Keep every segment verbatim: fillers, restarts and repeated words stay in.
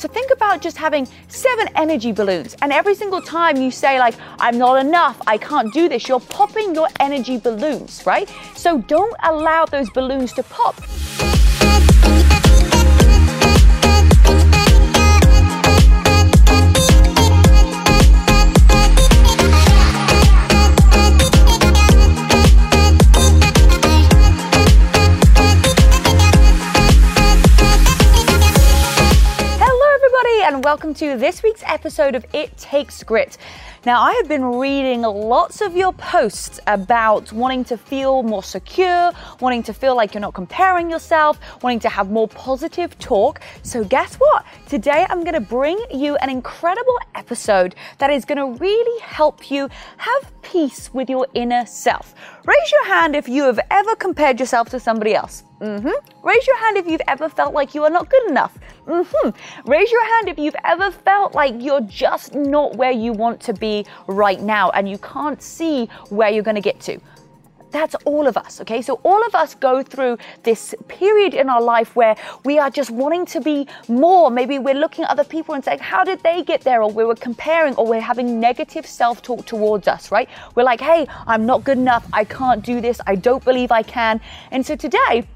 So think about just having seven energy balloons, and every single time you say like, I'm not enough, I can't do this, you're popping your energy balloons, right? So don't allow those balloons to pop. Welcome to this week's episode of It Takes Grit. Now, I have been reading lots of your posts about wanting to feel more secure, wanting to feel like you're not comparing yourself, wanting to have more positive talk. So guess what? Today, I'm going to bring you an incredible episode that is going to really help you have peace with your inner self. Raise your hand if you have ever compared yourself to somebody else. Mm-hmm. Raise your hand if you've ever felt like you are not good enough. Mm-hmm. Raise your hand if you've ever felt like you're just not where you want to be right now and you can't see where you're going to get to. That's all of us, okay? So all of us go through this period in our life where we are just wanting to be more. Maybe we're looking at other people and saying, how did they get there? Or we were comparing, or we're having negative self-talk towards us, right? We're like, hey, I'm not good enough. I can't do this. I don't believe I can. And so today,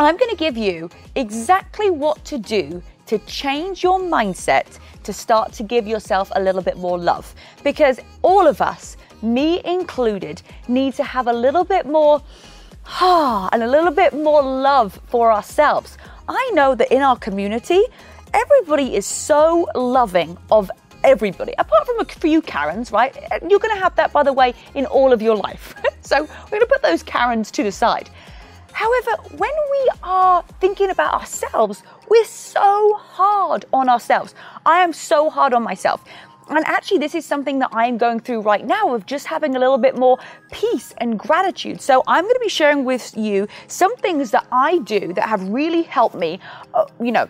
I'm going to give you exactly what to do to change your mindset to start to give yourself a little bit more love. Because all of us, me included, need to have a little bit more ah, and a little bit more love for ourselves. I know that in our community, everybody is so loving of everybody, apart from a few Karens, right? You're going to have that, by the way, in all of your life. So we're going to put those Karens to the side. However, when we are thinking about ourselves, we're so hard on ourselves. I am so hard on myself. And actually, this is something that I'm going through right now of just having a little bit more peace and gratitude. So I'm going to be sharing with you some things that I do that have really helped me, uh, you know,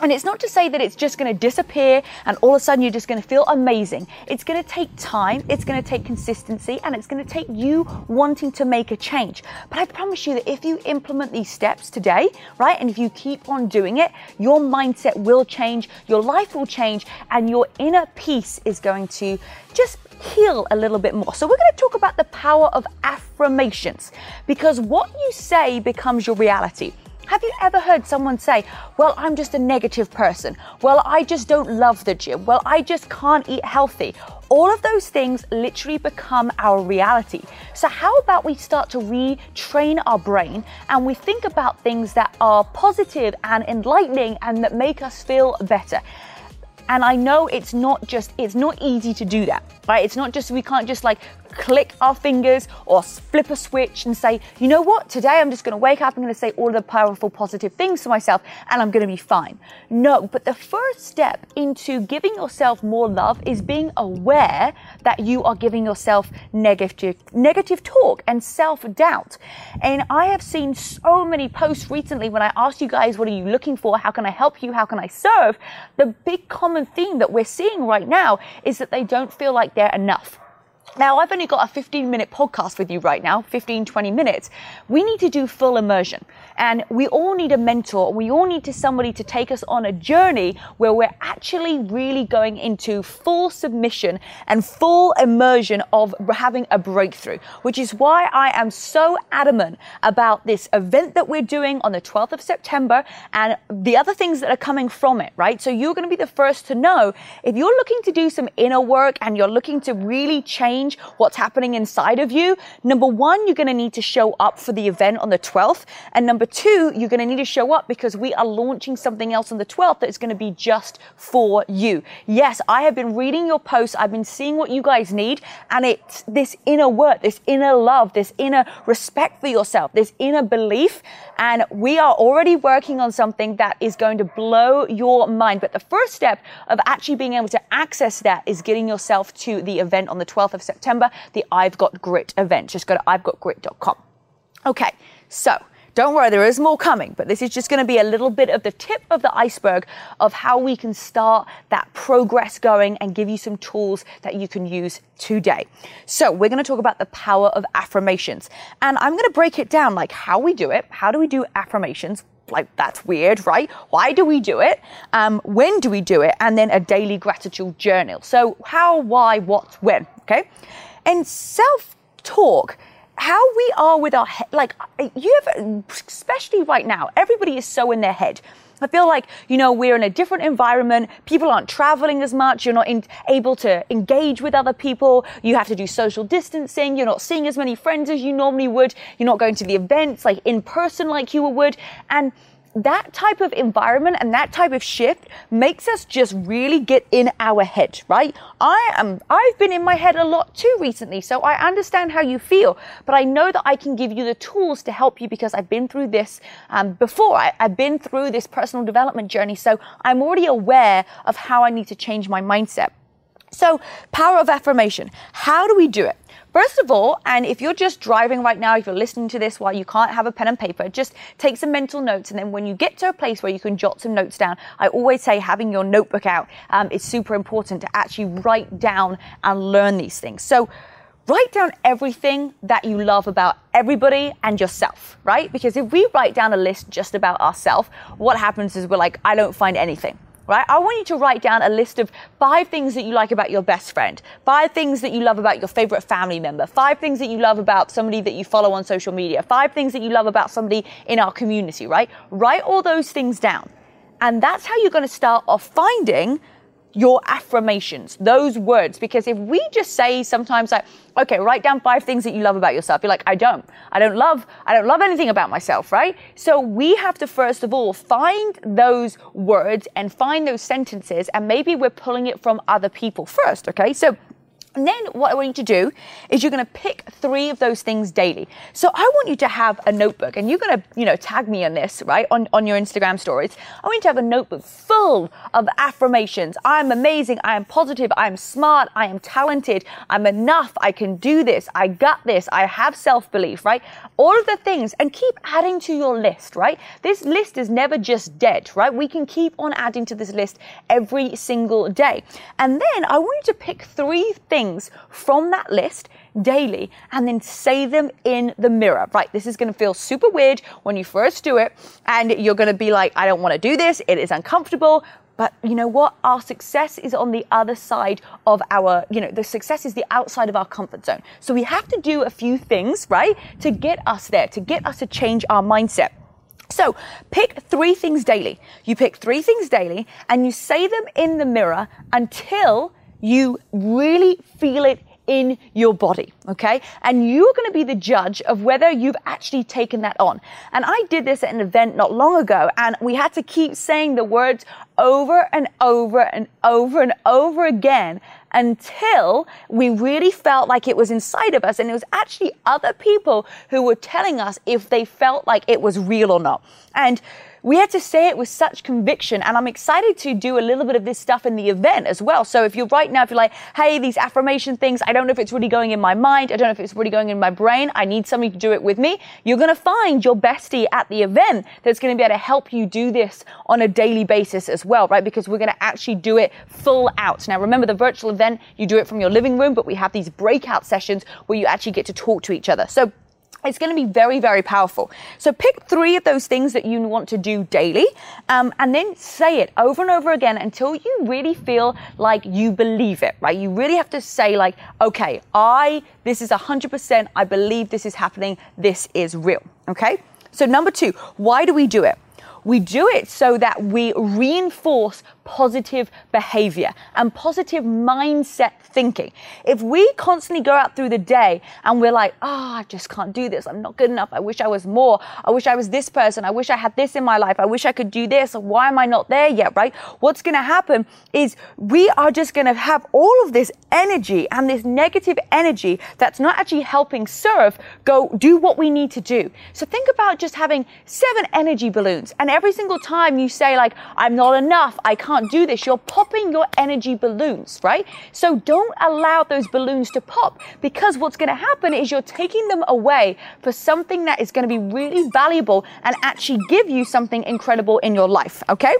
and it's not to say that it's just going to disappear and all of a sudden you're just going to feel amazing. It's going to take time, it's going to take consistency, and it's going to take you wanting to make a change. But I promise you that if you implement these steps today, right, and if you keep on doing it, your mindset will change, your life will change, and your inner peace is going to just heal a little bit more. So we're going to talk about the power of affirmations, because what you say becomes your reality. Have you ever heard someone say, well, I'm just a negative person. Well, I just don't love the gym. Well, I just can't eat healthy. All of those things literally become our reality. So how about we start to retrain our brain and we think about things that are positive and enlightening and that make us feel better? And I know it's not just, it's not easy to do that, right? It's not just, we can't just like click our fingers or flip a switch and say, you know what, today I'm just gonna wake up, I'm gonna say all the powerful positive things to myself and I'm gonna be fine. No, but the first step into giving yourself more love is being aware that you are giving yourself negative, negative talk and self-doubt. And I have seen so many posts recently when I asked you guys, what are you looking for? How can I help you? How can I serve? The big comment theme that we're seeing right now is that they don't feel like they're enough. Now, I've only got a fifteen minute podcast with you right now, fifteen, twenty minutes. We need to do full immersion, and we all need a mentor. We all need to somebody to take us on a journey where we're actually really going into full submission and full immersion of having a breakthrough, which is why I am so adamant about this event that we're doing on the twelfth of September and the other things that are coming from it, right? So you're going to be the first to know if you're looking to do some inner work and you're looking to really change what's happening inside of you. Number one, you're going to need to show up for the event on the twelfth. And number two, you're going to need to show up because we are launching something else on the twelfth that is going to be just for you. Yes, I have been reading your posts. I've been seeing what you guys need. And it's this inner work, this inner love, this inner respect for yourself, this inner belief. And we are already working on something that is going to blow your mind. But the first step of actually being able to access that is getting yourself to the event on the twelfth of September, the I've Got Grit event. Just go to I've Got Grit dot com. Okay, so don't worry, there is more coming, but this is just going to be a little bit of the tip of the iceberg of how we can start that progress going and give you some tools that you can use today. So we're going to talk about the power of affirmations, and I'm going to break it down like how we do it. How do we do affirmations? like, that's weird, right? Why do we do it? Um, when do we do it? And then a daily gratitude journal. So how, why, what, when, okay? And self-talk, how we are with our head, like, you have, especially right now, everybody is so in their head. I feel like, you know, we're in a different environment. People aren't traveling as much. You're not in, able to engage with other people. You have to do social distancing. You're not seeing as many friends as you normally would. You're not going to the events like in person like you would. And that type of environment and that type of shift makes us just really get in our head, right? I am, I've been in my head a lot too recently, so I understand how you feel, but I know that I can give you the tools to help you because I've been through this um, before. I, I've been through this personal development journey, so I'm already aware of how I need to change my mindset. So, power of affirmation. How do we do it? First of all, and if you're just driving right now, if you're listening to this while you can't have a pen and paper, just take some mental notes. And then when you get to a place where you can jot some notes down, I always say having your notebook out um, is super important to actually write down and learn these things. So, write down everything that you love about everybody and yourself, right? Because if we write down a list just about ourselves, what happens is we're like, I don't find anything. Right? I want you to write down a list of five things that you like about your best friend, five things that you love about your favorite family member, five things that you love about somebody that you follow on social media, five things that you love about somebody in our community, right? Write all those things down. And that's how you're going to start off finding your affirmations, those words. Because if we just say sometimes like, okay, write down five things that you love about yourself. You're like, I don't, I don't love, I don't love anything about myself, right? So we have to, first of all, find those words and find those sentences. And maybe we're pulling it from other people first, okay? So and then what I want you to do is you're going to pick three of those things daily. So I want you to have a notebook, and you're going to, you know, tag me on this, right, on, on your Instagram stories. I want you to have a notebook full of affirmations. I'm amazing. I am positive. I am smart. I am talented. I'm enough. I can do this. I got this. I have self-belief, right? All of the things, and keep adding to your list, right? This list is never just dead, right? We can keep on adding to this list every single day. And then I want you to pick three things Things from that list daily and then say them in the mirror, right? This is going to feel super weird when you first do it, and you're going to be like, I don't want to do this. It is uncomfortable. But you know what? Our success is on the other side of our, you know, the success is the outside of our comfort zone. So we have to do a few things, right, to get us there, to get us to change our mindset. So pick three things daily. You pick three things daily and you say them in the mirror until you really feel it in your body, okay? And you're going to be the judge of whether you've actually taken that on. And I did this at an event not long ago, and we had to keep saying the words over and over and over and over again until we really felt like it was inside of us. And it was actually other people who were telling us if they felt like it was real or not. And we had to say it with such conviction, and I'm excited to do a little bit of this stuff in the event as well. So if you're right now, if you're like, hey, these affirmation things, I don't know if it's really going in my mind. I don't know if it's really going in my brain. I need somebody to do it with me. You're going to find your bestie at the event that's going to be able to help you do this on a daily basis as well, right? Because we're going to actually do it full out. Now, remember the virtual event, you do it from your living room, but we have these breakout sessions where you actually get to talk to each other. So it's going to be very, very powerful. So pick three of those things that you want to do daily, um, and then say it over and over again until you really feel like you believe it, right? You really have to say like, okay, I, this is one hundred percent, I believe this is happening. This is real, okay? So number two, why do we do it? We do it so that we reinforce positive behavior and positive mindset thinking. If we constantly go out through the day and we're like, oh, I just can't do this. I'm not good enough. I wish I was more. I wish I was this person. I wish I had this in my life. I wish I could do this. Why am I not there yet, right? What's going to happen is we are just going to have all of this energy and this negative energy that's not actually helping serve go do what we need to do. So think about just having seven energy balloons, and every single time you say like, I'm not enough, I can't do this, you're popping your energy balloons, right? So don't allow those balloons to pop, because what's going to happen is you're taking them away for something that is going to be really valuable and actually give you something incredible in your life, okay?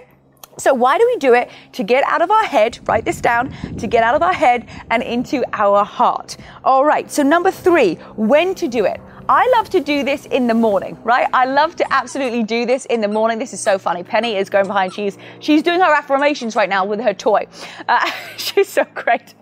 So why do we do it? To get out of our head, write this down, to get out of our head and into our heart. All right, so number three, when to do it. I love to do this in the morning, right? I love to absolutely do this in the morning. This is so funny. Penny is going behind. She's, she's doing her affirmations right now with her toy. Uh, she's so great.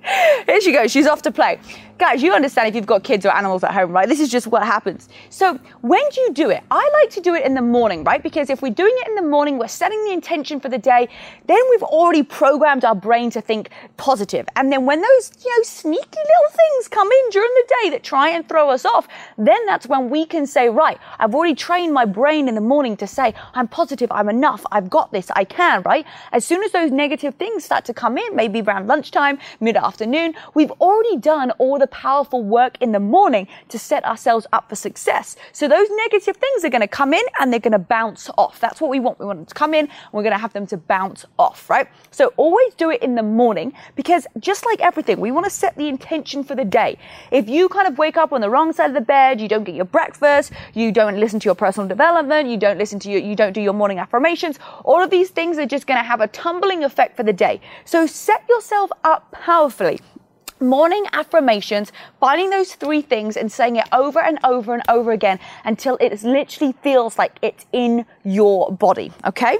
Here she goes. She's off to play. Guys, you understand if you've got kids or animals at home, right? This is just what happens. So when do you do it? I like to do it in the morning, right? Because if we're doing it in the morning, we're setting the intention for the day. Then we've already programmed our brain to think positive. And then when those, you know, sneaky little things come in during the day that try and throw us off, then that's when we can say, right, I've already trained my brain in the morning to say, I'm positive, I'm enough, I've got this, I can, right? As soon as those negative things start to come in, maybe around lunchtime, mid-afternoon, we've already done all the powerful work in the morning to set ourselves up for success. So those negative things are going to come in and they're going to bounce off. That's what we want. We want them to come in and we're going to have them to bounce off, right? So always do it in the morning, because just like everything, we want to set the intention for the day. If you kind of wake up on the wrong side of the bed, you don't get your breakfast, you don't listen to your personal development, you don't listen to your, you don't do your morning affirmations, all of these things are just going to have a tumbling effect for the day. So set yourself up powerfully. Morning affirmations, finding those three things and saying it over and over and over again until it literally feels like it's in your body, okay?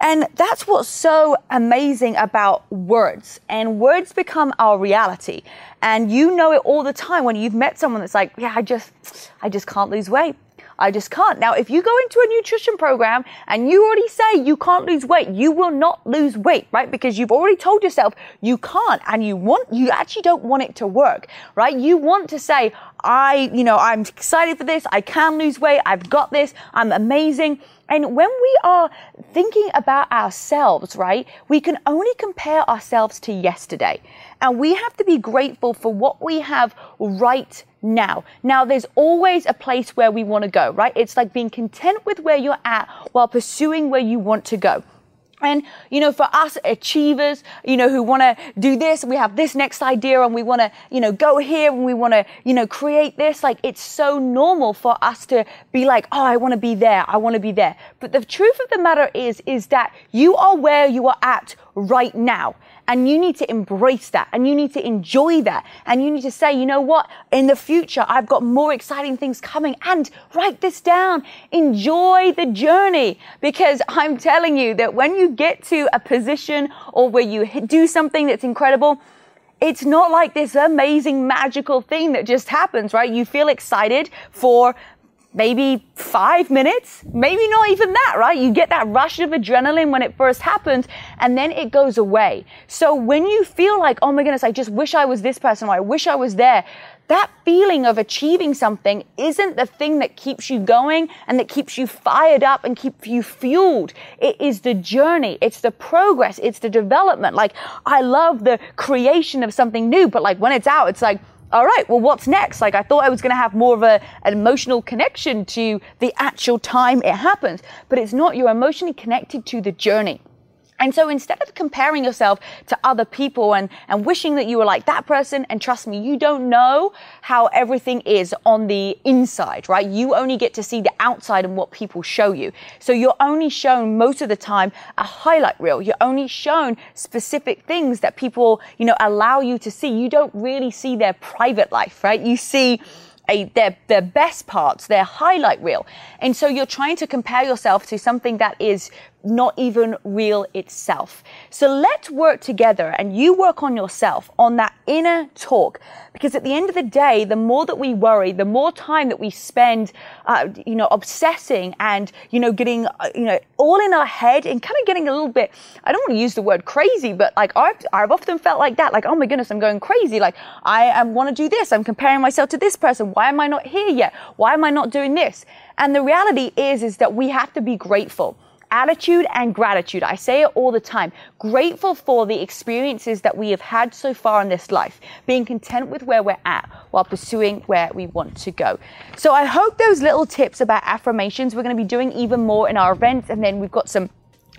And that's what's so amazing about words. And words become our reality. And you know it all the time when you've met someone that's like, yeah, I just, I just can't lose weight. I just can't. Now, if you go into a nutrition program and you already say you can't lose weight, you will not lose weight, right? Because you've already told yourself you can't, and you want, you actually don't want it to work, right? You want to say, I, you know, I'm excited for this. I can lose weight. I've got this. I'm amazing. And when we are thinking about ourselves, right, we can only compare ourselves to yesterday. And we have to be grateful for what we have right now. Now, there's always a place where we want to go, right? It's like being content with where you're at while pursuing where you want to go. And, you know, for us achievers, you know, who want to do this, we have this next idea and we want to, you know, go here and we want to, you know, create this. Like, it's so normal for us to be like, oh, I want to be there. I want to be there. But the truth of the matter is, is that you are where you are at right now. And you need to embrace that, and you need to enjoy that, and you need to say, you know what, in the future, I've got more exciting things coming. And write this down. Enjoy the journey, because I'm telling you that when you get to a position or where you do something that's incredible, it's not like this amazing, magical thing that just happens, right? You feel excited for maybe five minutes, maybe not even that, right? You get that rush of adrenaline when it first happens, and then it goes away. So when you feel like, oh my goodness, I just wish I was this person, or I wish I was there, that feeling of achieving something isn't the thing that keeps you going and that keeps you fired up and keeps you fueled. It is the journey. It's the progress. It's the development. Like, I love the creation of something new, but like when it's out, it's like, all right, well, what's next? Like, I thought I was going to have more of a, an emotional connection to the actual time it happens, but it's not. You're emotionally connected to the journey. And so instead of comparing yourself to other people and, and wishing that you were like that person, and trust me, you don't know how everything is on the inside, right? You only get to see the outside and what people show you. So you're only shown most of the time a highlight reel. You're only shown specific things that people, you know, allow you to see. You don't really see their private life, right? You see A, their, their best parts, their highlight reel. And so you're trying to compare yourself to something that is not even real itself. So let's work together, and you work on yourself, on that inner talk. Because at the end of the day, the more that we worry, the more time that we spend, uh, you know, obsessing and, you know, getting, uh, you know, all in our head and kind of getting a little bit, I don't want to use the word crazy, but like I've, I've often felt like that, like, oh my goodness, I'm going crazy. Like, I, I want to do this. I'm comparing myself to this person. Why am I not here yet? Why am I not doing this? And the reality is, is that we have to be grateful. Attitude and gratitude. I say it all the time. Grateful for the experiences that we have had so far in this life. Being content with where we're at while pursuing where we want to go. So I hope those little tips about affirmations, we're going to be doing even more in our events. And then we've got some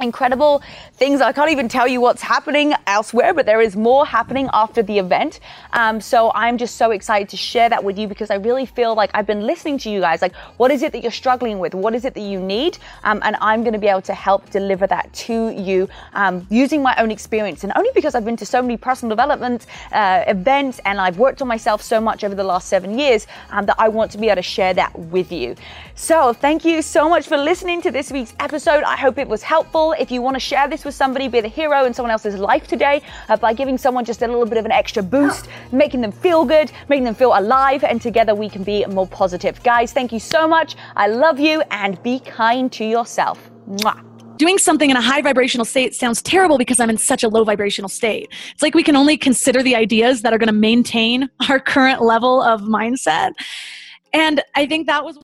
incredible things. I can't even tell you what's happening elsewhere, but there is more happening after the event. Um, so I'm just so excited to share that with you, because I really feel like I've been listening to you guys. Like, what is it that you're struggling with? What is it that you need? Um, and I'm going to be able to help deliver that to you um, using my own experience. And only because I've been to so many personal development uh, events and I've worked on myself so much over the last seven years um, that I want to be able to share that with you. So thank you so much for listening to this week's episode. I hope it was helpful. If you want to share this with somebody, be the hero in someone else's life today uh, by giving someone just a little bit of an extra boost, making them feel good, making them feel alive, and together we can be more positive. Guys, thank you so much. I love you, and be kind to yourself. Mwah. Doing something in a high vibrational state sounds terrible because I'm in such a low vibrational state. It's like we can only consider the ideas that are going to maintain our current level of mindset. And I think that was